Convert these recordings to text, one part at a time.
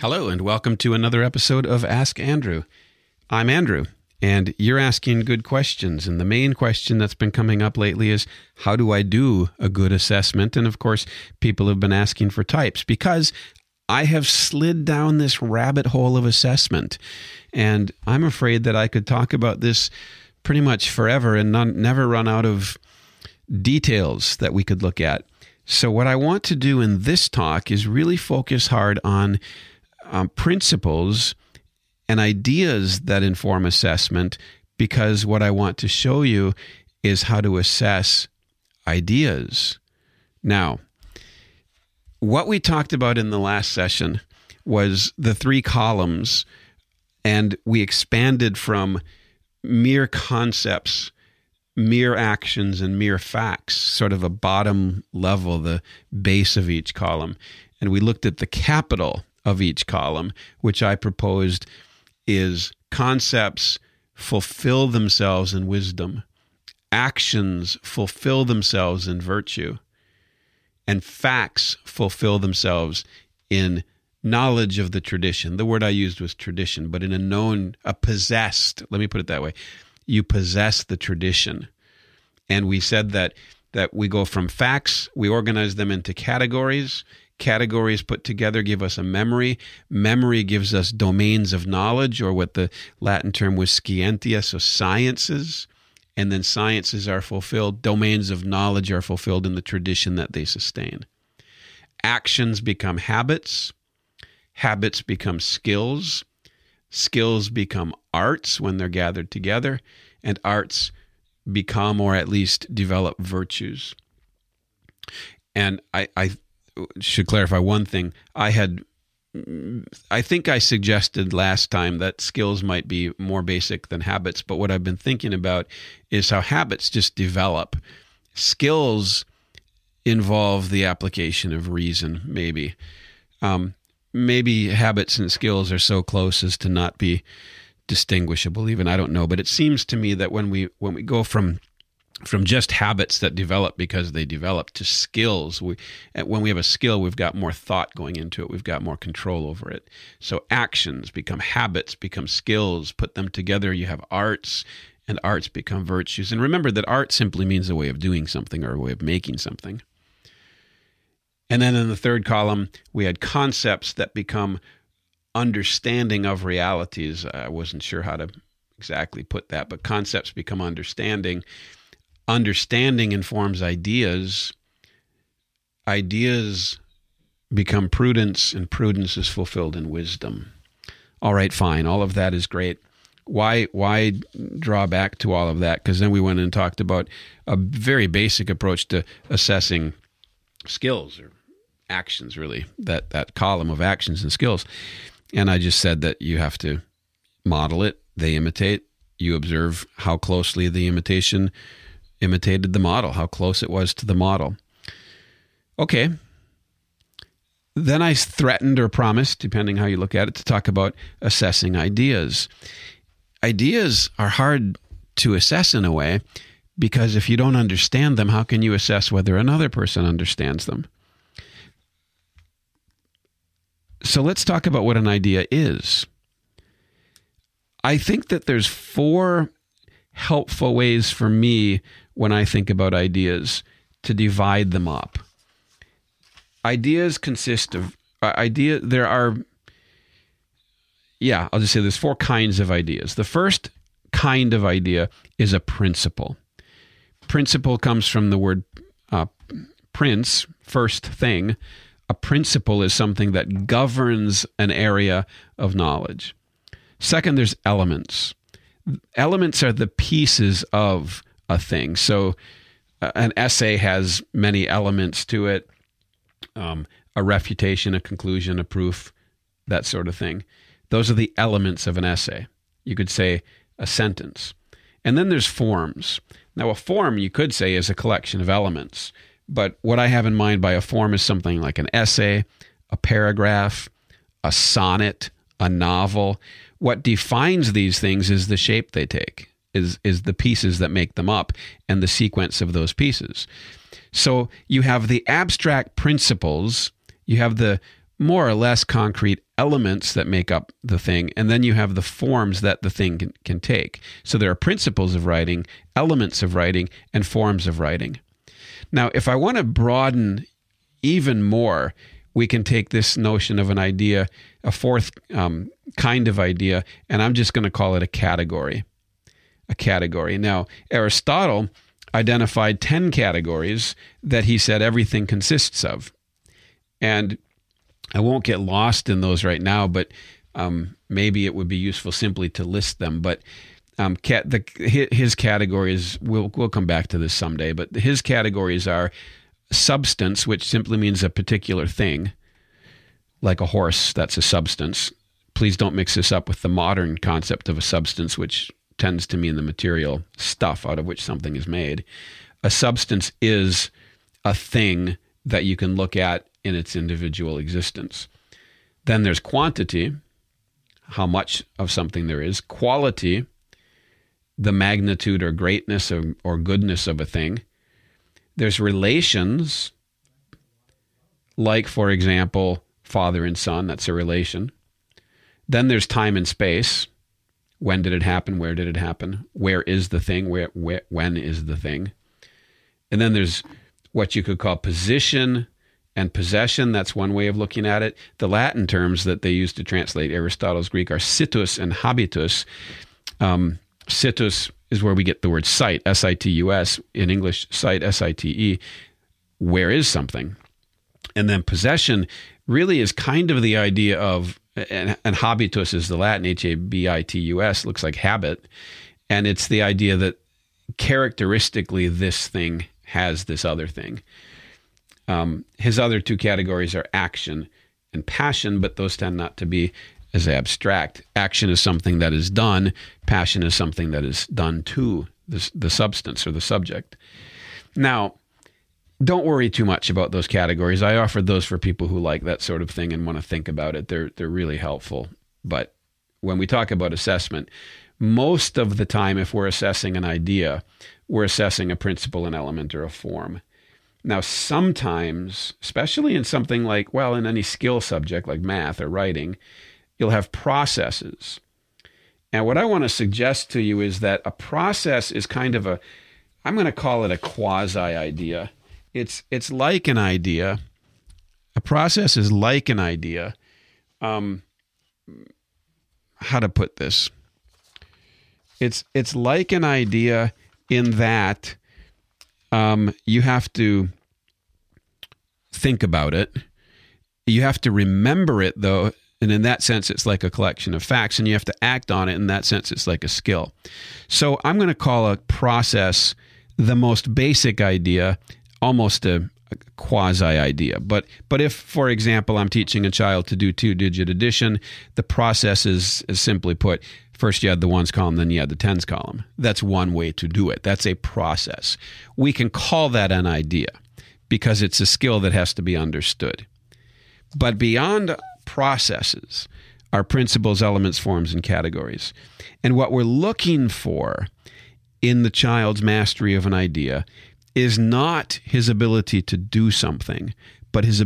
Hello, and welcome to another episode of Ask Andrew. I'm Andrew, and you're asking good questions. And the main question that's been coming up lately is, how do I do a good assessment? And of course, people have been asking for types because I have slid down this rabbit hole of assessment. And I'm afraid that I could talk about this pretty much forever and never run out of details that we could look at. So what I want to do in this talk is really focus hard on principles and ideas that inform assessment, because what I want to show you is how to assess ideas. Now, what we talked about in the last session was the three columns, and we expanded from mere concepts, mere actions, and mere facts, sort of a bottom level, the base of each column. And we looked at the capital of each column, which I proposed is concepts fulfill themselves in wisdom, actions fulfill themselves in virtue, and facts fulfill themselves in knowledge of the tradition. The word I used was tradition, but in a known, a possessed, let me put it that way. You possess the tradition. And we said that we go from facts, we organize them into categories. Categories put together give us a memory. Memory gives us domains of knowledge, or what the Latin term was scientia, so sciences. And then sciences are fulfilled. Domains of knowledge are fulfilled in the tradition that they sustain. Actions become habits. Habits become skills. Skills become arts when they're gathered together, and arts become, or at least develop, virtues. And I should clarify one thing. I think I suggested last time that skills might be more basic than habits, but what I've been thinking about is how habits just develop. Skills involve the application of reason, maybe. Maybe habits and skills are so close as to not be distinguishable even. I don't know. But it seems to me that when we go from just habits that develop because they develop to skills, when we have a skill, we've got more thought going into it. We've got more control over it. So actions become habits, become skills. Put them together, you have arts, and arts become virtues. And remember that art simply means a way of doing something or a way of making something. And then in the third column, we had concepts that become understanding of realities. I wasn't sure how to exactly put that, but concepts become understanding. Understanding informs ideas. Ideas become prudence, and prudence is fulfilled in wisdom. All right, fine. All of that is great. Why draw back to all of that? Because then we went and talked about a very basic approach to assessing skills or actions, really, that column of actions and skills. And I just said that you have to model it. They imitate. You observe how closely the imitation imitated the model, how close it was to the model. Okay. Then I threatened or promised, depending how you look at it, to talk about assessing ideas. Ideas are hard to assess in a way, because if you don't understand them, how can you assess whether another person understands them? So let's talk about what an idea is. I think that there's four helpful ways for me when I think about ideas to divide them up. Ideas consist of I'll just say there's four kinds of ideas. The first kind of idea is a principle. Principle comes from the word prince, first thing. A principle is something that governs an area of knowledge. Second, there's elements. elements are the pieces of a thing. So an essay has many elements to it, a refutation, a conclusion, a proof, that sort of thing. Those are the elements of an essay. You could say a sentence. And then there's forms. Now, a form, you could say, is a collection of elements. But what I have in mind by a form is something like an essay, a paragraph, a sonnet, a novel. What defines these things is the shape they take, is the pieces that make them up and the sequence of those pieces. So you have the abstract principles, you have the more or less concrete elements that make up the thing, and then you have the forms that the thing can take. So there are principles of writing, elements of writing, and forms of writing. Now, if I want to broaden even more, we can take this notion of an idea, a fourth kind of idea, and I'm just going to call it a category. A category. Now, Aristotle identified 10 categories that he said everything consists of. And I won't get lost in those right now, but maybe it would be useful simply to list them. But his categories, we'll come back to this someday, but his categories are substance, which simply means a particular thing, like a horse, that's a substance. Please don't mix this up with the modern concept of a substance, which tends to mean the material stuff out of which something is made. A substance is a thing that you can look at in its individual existence. Then there's quantity, how much of something there is. Quality, the magnitude or greatness or goodness of a thing. There's relations, like, for example, father and son, that's a relation. Then there's time and space. When did it happen? Where did it happen? Where is the thing? Where when is the thing? And then there's what you could call position and possession. That's one way of looking at it. The Latin terms that they use to translate Aristotle's Greek are situs and habitus. Situs is where we get the word site, S-I-T-U-S. In English, site, S-I-T-E. Where is something? And then possession really is kind of the idea of, and habitus is the Latin, H-A-B-I-T-U-S, looks like habit. And it's the idea that characteristically this thing has this other thing. His other two categories are action and passion, but those tend not to be as abstract. Action is something that is done. Passion is something that is done to the substance or the subject. Now, don't worry too much about those categories. I offered those for people who like that sort of thing and want to think about it. They're really helpful. But when we talk about assessment, most of the time, if we're assessing an idea, we're assessing a principle, an element, or a form. Now, sometimes, especially in something like, well, in any skill subject like math or writing, you'll have processes. And what I want to suggest to you is that a process is kind of a, I'm going to call it a quasi-idea. It's like an idea. A process is like an idea. How to put this? It's like an idea in that you have to think about it. You have to remember it, though, and in that sense, it's like a collection of facts, and you have to act on it. In that sense, it's like a skill. So I'm going to call a process the most basic idea, almost a quasi-idea. But if, for example, I'm teaching a child to do two-digit addition, the process is simply put, first you add the ones column, then you add the tens column. That's one way to do it. That's a process. We can call that an idea because it's a skill that has to be understood. But beyond processes are principles, elements, forms, and categories. And what we're looking for in the child's mastery of an idea is not his ability to do something, but his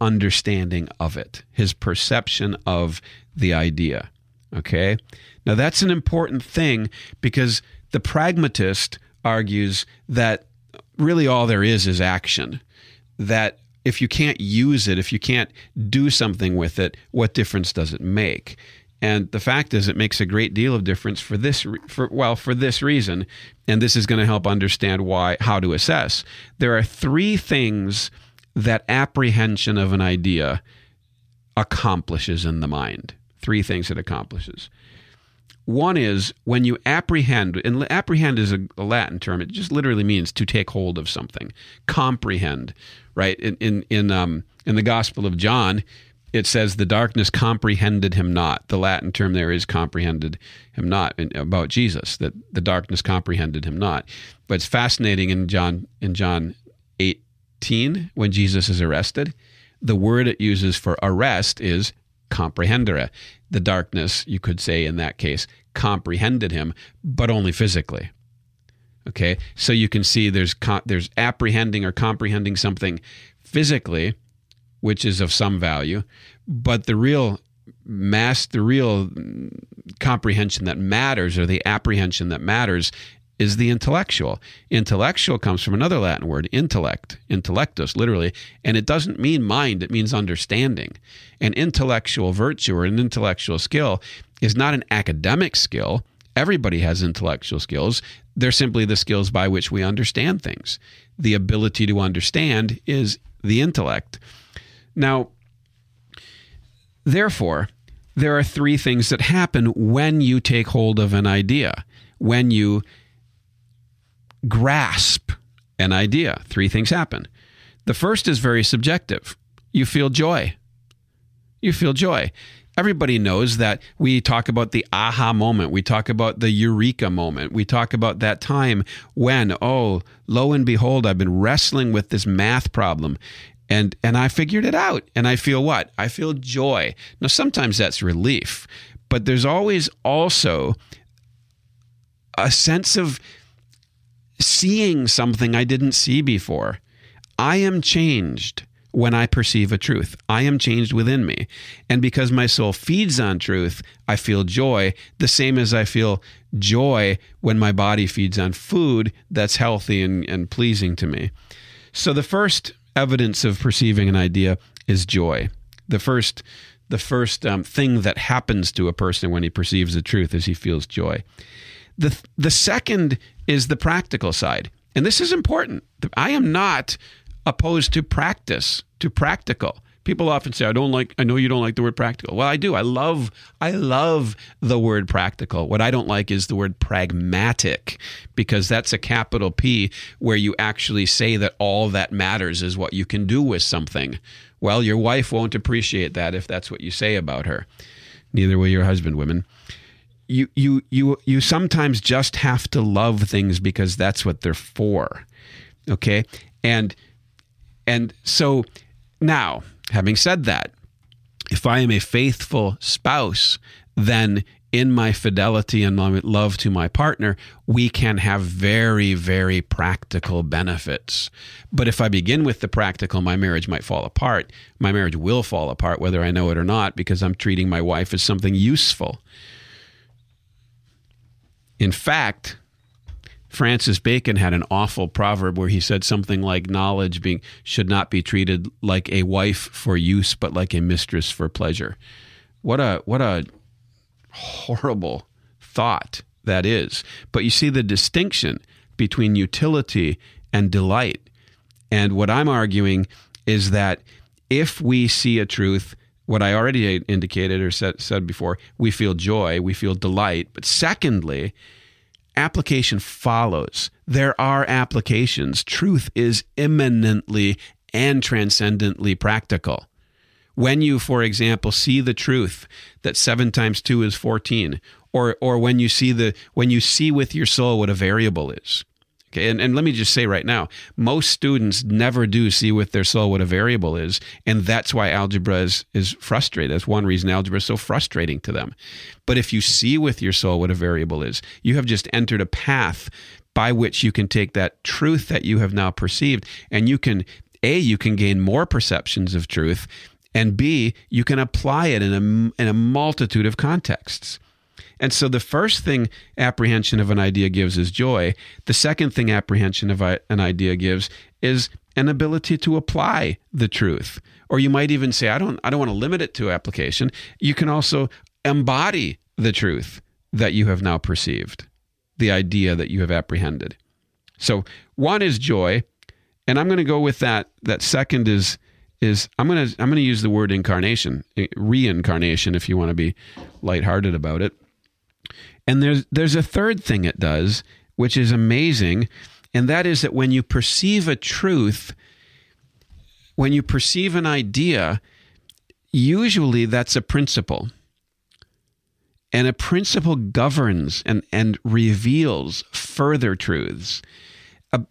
understanding of it, his perception of the idea. Okay? Now that's an important thing because the pragmatist argues that really all there is action. That if you can't use it, if you can't do something with it, what difference does it make? And the fact is, it makes a great deal of difference for this reason, and this is going to help understand how to assess. There are three things that apprehension of an idea accomplishes in the mind. Three things it accomplishes. One is when you apprehend, and apprehend is a Latin term. It just literally means to take hold of something, comprehend, right? In the Gospel of John, it says the darkness comprehended him not. The Latin term there is comprehended him not about Jesus, that the darkness comprehended him not. But it's fascinating in John 18 when Jesus is arrested, the word it uses for arrest is comprehendere. The darkness, you could say in that case, comprehended him, but only physically. Okay, so you can see there's apprehending or comprehending something physically, which is of some value, but the real comprehension that matters, or the apprehension that matters, is the intellectual. Intellectual comes from another Latin word, intellect, intellectus, literally, and it doesn't mean mind, it means understanding. An intellectual virtue or an intellectual skill is not an academic skill. Everybody has intellectual skills. They're simply the skills by which we understand things. The ability to understand is the intellect. Now, therefore, there are three things that happen when you take hold of an idea, when you grasp an idea. Three things happen. The first is very subjective. You feel joy. You feel joy. Everybody knows that we talk about the aha moment. We talk about the eureka moment. We talk about that time when, oh, lo and behold, I've been wrestling with this math problem and I figured it out. And I feel what? I feel joy. Now, sometimes that's relief, but there's always also a sense of seeing something I didn't see before. I am changed when I perceive a truth. I am changed within me. And because my soul feeds on truth, I feel joy, the same as I feel joy when my body feeds on food that's healthy and pleasing to me. So the first evidence of perceiving an idea is joy. The first thing that happens to a person when he perceives the truth is he feels joy. The second is the practical side. And this is important. I am not opposed to practice, to practical. People often say, I know you don't like the word practical. Well, I do. I love the word practical. What I don't like is the word pragmatic, because that's a capital P where you actually say that all that matters is what you can do with something. Well, your wife won't appreciate that if that's what you say about her. Neither will your husband, women. You sometimes just have to love things because that's what they're for. Okay? And so now, having said that, if I am a faithful spouse, then in my fidelity and my love to my partner, we can have very, very practical benefits. But if I begin with the practical, my marriage might fall apart. My marriage will fall apart, whether I know it or not, because I'm treating my wife as something useful. In fact, Francis Bacon had an awful proverb where he said something like knowledge should not be treated like a wife for use, but like a mistress for pleasure. What a horrible thought that is. But you see the distinction between utility and delight. And what I'm arguing is that if we see a truth, what I already indicated or said before, we feel joy, we feel delight. But secondly, application follows. There are applications. Truth is immanently and transcendently practical. When you, for example, see the truth that 7 times 2 is 14, or when you see with your soul what a variable is. Okay, and let me just say right now, most students never do see with their soul what a variable is, and that's why algebra is frustrating. That's one reason algebra is so frustrating to them. But if you see with your soul what a variable is, you have just entered a path by which you can take that truth that you have now perceived, and you can gain more perceptions of truth, and B, you can apply it in a multitude of contexts. And so the first thing apprehension of an idea gives is joy. The second thing apprehension of an idea gives is an ability to apply the truth. Or you might even say, I don't want to limit it to application. You can also embody the truth that you have now perceived, the idea that you have apprehended. So one is joy, and I'm going to go with that. That second is I'm going to use the word reincarnation, if you want to be lighthearted about it. And there's a third thing it does, which is amazing, and that is that when you perceive a truth, when you perceive an idea, usually that's a principle. And a principle governs and reveals further truths.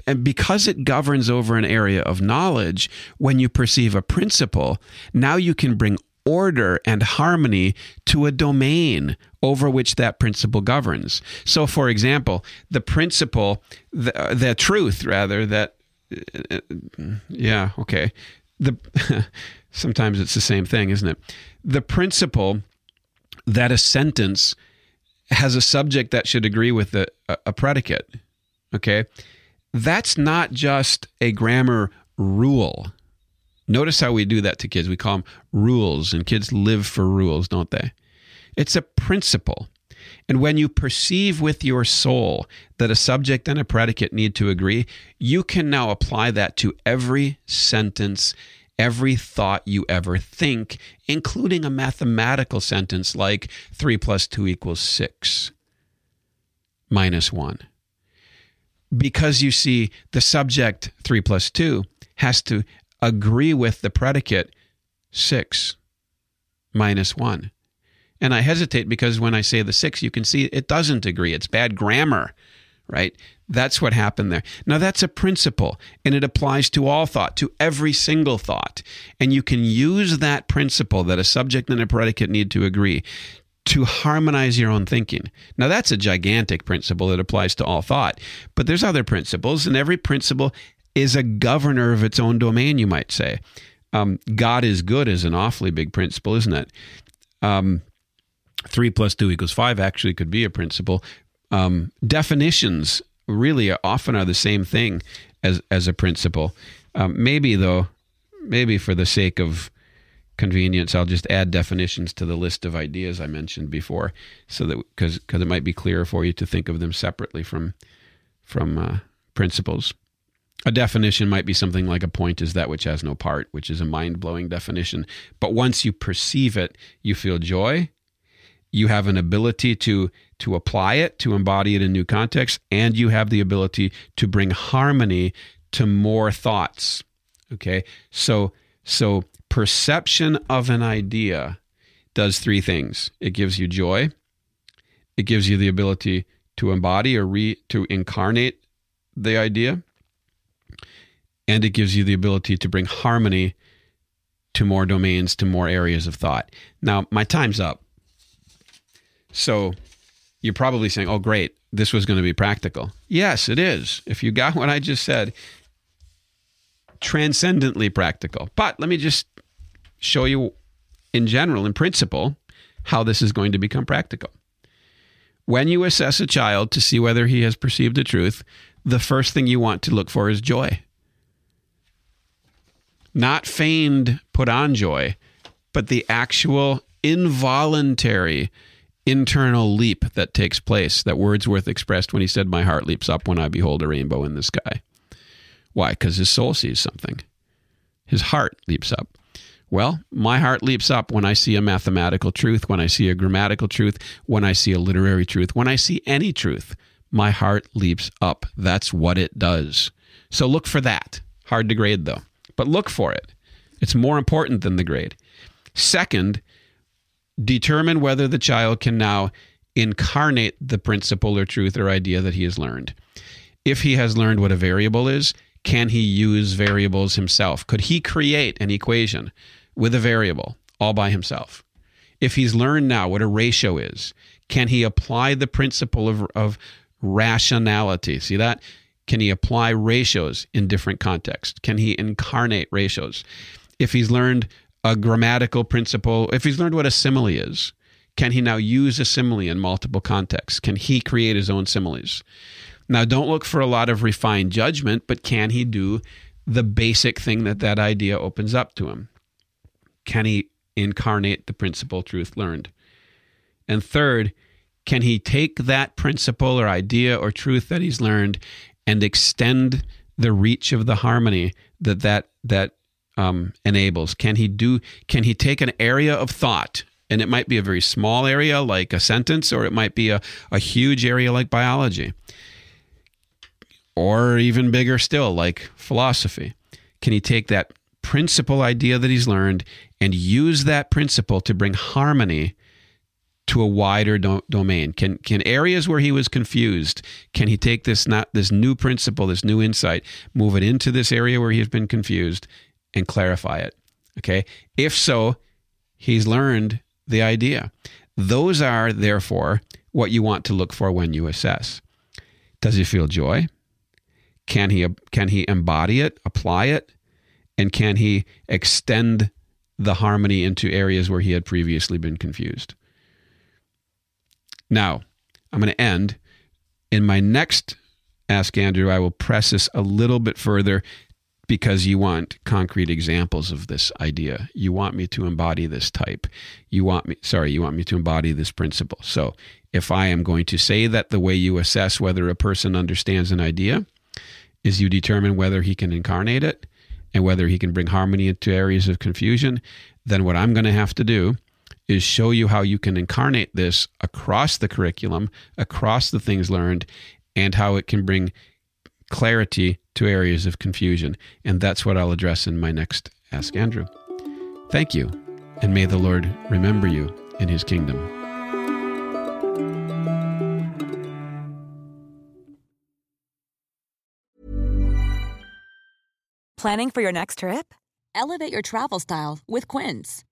And because it governs over an area of knowledge, when you perceive a principle, now you can bring order and harmony to a domain over which that principle governs. So, for example, the principle, the truth, rather, that, sometimes it's the same thing, isn't it? The principle that a sentence has a subject that should agree with a predicate, okay? That's not just a grammar rule. Notice how we do that to kids. We call them rules, and kids live for rules, don't they? It's a principle. And when you perceive with your soul that a subject and a predicate need to agree, you can now apply that to every sentence, every thought you ever think, including a mathematical sentence like 3 + 2 = 6, -1. Because you see, the subject 3 + 2 has to agree with the predicate 6 -1. And I hesitate because when I say the 6, you can see it doesn't agree. It's bad grammar, right? That's what happened there. Now, that's a principle, and it applies to all thought, to every single thought. And you can use that principle that a subject and a predicate need to agree to harmonize your own thinking. Now, that's a gigantic principle that applies to all thought, but there's other principles, and every principle is a governor of its own domain, you might say. God is good is an awfully big principle, isn't it? 3 + 2 = 5 actually could be a principle. Definitions really often are the same thing as a principle. Maybe for the sake of convenience, I'll just add definitions to the list of ideas I mentioned before, so that because it might be clearer for you to think of them separately from principles. A definition might be something like a point is that which has no part, which is a mind-blowing definition. But once you perceive it, you feel joy. You have an ability to apply it, to embody it in new contexts, and you have the ability to bring harmony to more thoughts. Okay? So perception of an idea does three things. It gives you joy. It gives you the ability to embody or to incarnate the idea. And it gives you the ability to bring harmony to more domains, to more areas of thought. Now, my time's up. So you're probably saying, oh, great, this was going to be practical. Yes, it is. If you got what I just said, transcendently practical. But let me just show you in general, in principle, how this is going to become practical. When you assess a child to see whether he has perceived the truth, the first thing you want to look for is joy. Not feigned, put on joy, but the actual involuntary internal leap that takes place that Wordsworth expressed when he said, "My heart leaps up when I behold a rainbow in the sky." Why? Because his soul sees something. His heart leaps up. Well, my heart leaps up when I see a mathematical truth, when I see a grammatical truth, when I see a literary truth, when I see any truth. My heart leaps up. That's what it does. So look for that. Hard to grade though, but look for it. It's more important than the grade. Second, determine whether the child can now incarnate the principle or truth or idea that he has learned. If he has learned what a variable is, can he use variables himself? Could he create an equation with a variable all by himself? If he's learned now what a ratio is, can he apply the principle of rationality? See that? Can he apply ratios in different contexts? Can he incarnate ratios? If he's learned a grammatical principle, if he's learned what a simile is, can he now use a simile in multiple contexts? Can he create his own similes? Now, don't look for a lot of refined judgment, but can he do the basic thing that idea opens up to him? Can he incarnate the principle truth learned? And third, can he take that principle or idea or truth that he's learned and extend the reach of the harmony that enables? Can he take an area of thought And it might be a very small area like a sentence, or it might be a huge area like biology, or even bigger still like philosophy. Can he take that principle idea that he's learned and use that principle to bring harmony to a wider domain? Can areas where he was confused, can he take this new principle, this new insight, move it into this area where he has been confused and clarify it? Okay. If so, he's learned the idea. Those are, therefore, what you want to look for when you assess. Does he feel joy? Can he embody it, apply it? And can he extend the harmony into areas where he had previously been confused? Now, I'm going to end. In my next Ask Andrew, I will press this a little bit further because you want concrete examples of this idea. You want me to embody this type. You want me to embody this principle. So if I am going to say that the way you assess whether a person understands an idea is you determine whether he can incarnate it and whether he can bring harmony into areas of confusion, then what I'm going to have to do is show you how you can incarnate this across the curriculum, across the things learned, and how it can bring clarity to areas of confusion. And that's what I'll address in my next Ask Andrew. Thank you, and may the Lord remember you in his kingdom. Planning for your next trip? Elevate your travel style with Quince.